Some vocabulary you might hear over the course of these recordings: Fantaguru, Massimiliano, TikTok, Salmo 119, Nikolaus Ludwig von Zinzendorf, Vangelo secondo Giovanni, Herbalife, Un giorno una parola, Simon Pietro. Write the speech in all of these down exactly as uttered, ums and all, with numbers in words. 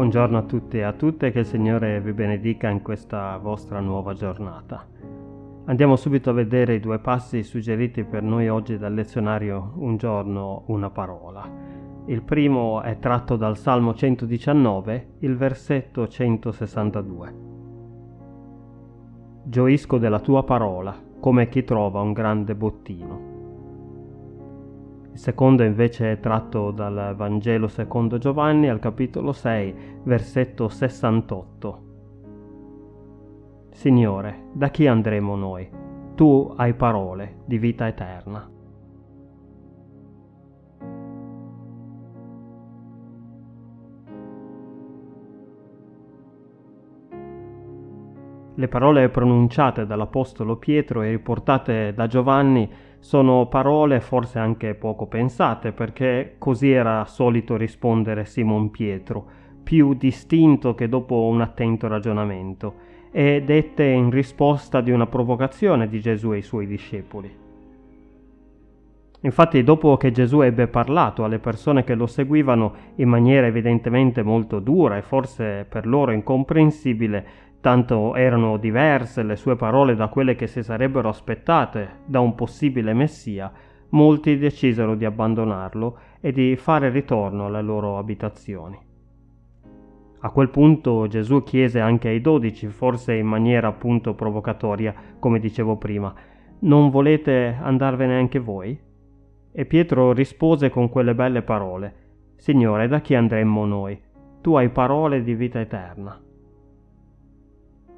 Buongiorno a tutti e a tutte, che il Signore vi benedica in questa vostra nuova giornata. Andiamo subito a vedere i due passi suggeriti per noi oggi dal lezionario Un giorno una parola. Il primo è tratto dal Salmo centodiciannove, il versetto centosessantadue. Gioisco della tua parola, come chi trova un grande bottino. Il secondo invece è tratto dal Vangelo secondo Giovanni al capitolo sei, versetto sessantotto. Signore, da chi andremo noi? Tu hai parole di vita eterna. Le parole pronunciate dall'Apostolo Pietro e riportate da Giovanni sono parole forse anche poco pensate, perché così era solito rispondere Simon Pietro, più distinto che dopo un attento ragionamento, e dette in risposta di una provocazione di Gesù e i suoi discepoli. Infatti, dopo che Gesù ebbe parlato alle persone che lo seguivano in maniera evidentemente molto dura e forse per loro incomprensibile, tanto erano diverse le sue parole da quelle che si sarebbero aspettate da un possibile messia, molti decisero di abbandonarlo e di fare ritorno alle loro abitazioni. A quel punto Gesù chiese anche ai dodici, forse in maniera appunto provocatoria, come dicevo prima, «Non volete andarvene anche voi?» E Pietro rispose con quelle belle parole, «Signore, da chi andremmo noi? Tu hai parole di vita eterna».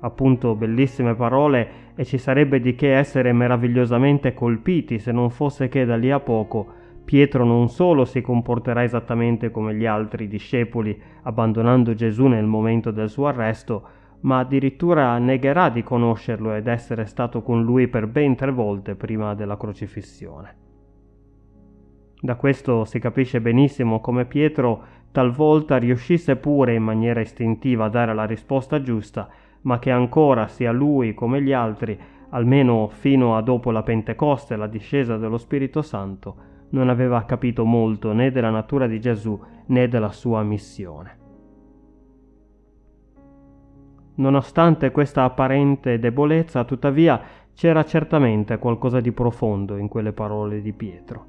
Appunto, bellissime parole, e ci sarebbe di che essere meravigliosamente colpiti se non fosse che da lì a poco Pietro non solo si comporterà esattamente come gli altri discepoli, abbandonando Gesù nel momento del suo arresto, ma addirittura negherà di conoscerlo ed essere stato con lui per ben tre volte prima della crocifissione. Da questo si capisce benissimo come Pietro talvolta riuscisse pure in maniera istintiva a dare la risposta giusta, ma che ancora sia lui come gli altri, almeno fino a dopo la Pentecoste e la discesa dello Spirito Santo, non aveva capito molto né della natura di Gesù né della sua missione. Nonostante questa apparente debolezza, tuttavia, c'era certamente qualcosa di profondo in quelle parole di Pietro.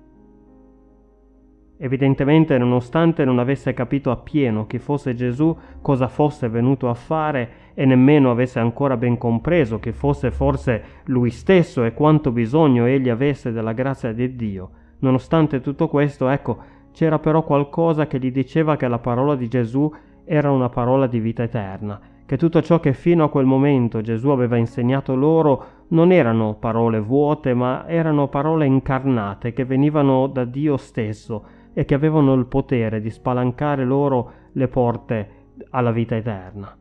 Evidentemente, nonostante non avesse capito appieno chi fosse Gesù, cosa fosse venuto a fare, e nemmeno avesse ancora ben compreso che fosse forse lui stesso e quanto bisogno egli avesse della grazia di Dio, nonostante tutto questo, ecco, c'era però qualcosa che gli diceva che la parola di Gesù era una parola di vita eterna, che tutto ciò che fino a quel momento Gesù aveva insegnato loro non erano parole vuote, ma erano parole incarnate che venivano da Dio stesso e che avevano il potere di spalancare loro le porte alla vita eterna.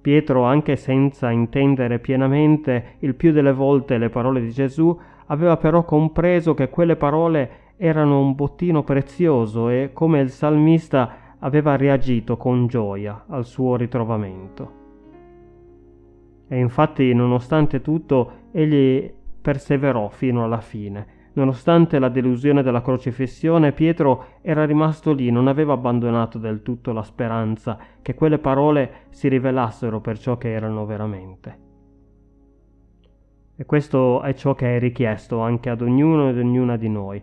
Pietro, anche senza intendere pienamente il più delle volte le parole di Gesù, aveva però compreso che quelle parole erano un bottino prezioso e, come il salmista, aveva reagito con gioia al suo ritrovamento. E infatti, nonostante tutto, egli perseverò fino alla fine. Nonostante la delusione della crocifissione, Pietro era rimasto lì, non aveva abbandonato del tutto la speranza che quelle parole si rivelassero per ciò che erano veramente. E questo è ciò che è richiesto anche ad ognuno ed ognuna di noi.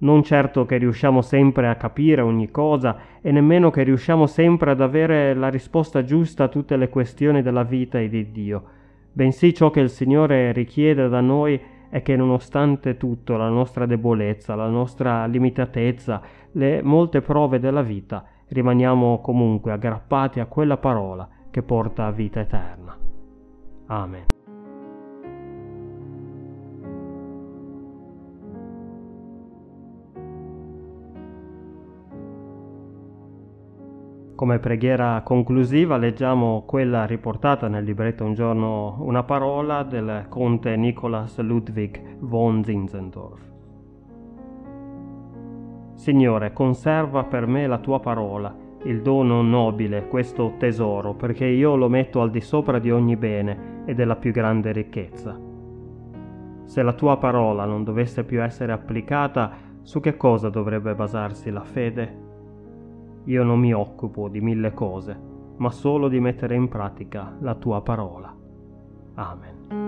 Non certo che riusciamo sempre a capire ogni cosa e nemmeno che riusciamo sempre ad avere la risposta giusta a tutte le questioni della vita e di Dio, bensì ciò che il Signore richiede da noi è che, nonostante tutto, la nostra debolezza, la nostra limitatezza, le molte prove della vita, rimaniamo comunque aggrappati a quella parola che porta a vita eterna. Amen. Come preghiera conclusiva leggiamo quella riportata nel libretto Un giorno una parola del conte Nikolaus Ludwig von Zinzendorf. Signore, conserva per me la tua parola, il dono nobile, questo tesoro, perché io lo metto al di sopra di ogni bene e della più grande ricchezza. Se la tua parola non dovesse più essere applicata, su che cosa dovrebbe basarsi la fede? io non mi occupo di mille cose, ma solo di mettere in pratica la tua parola. Amen.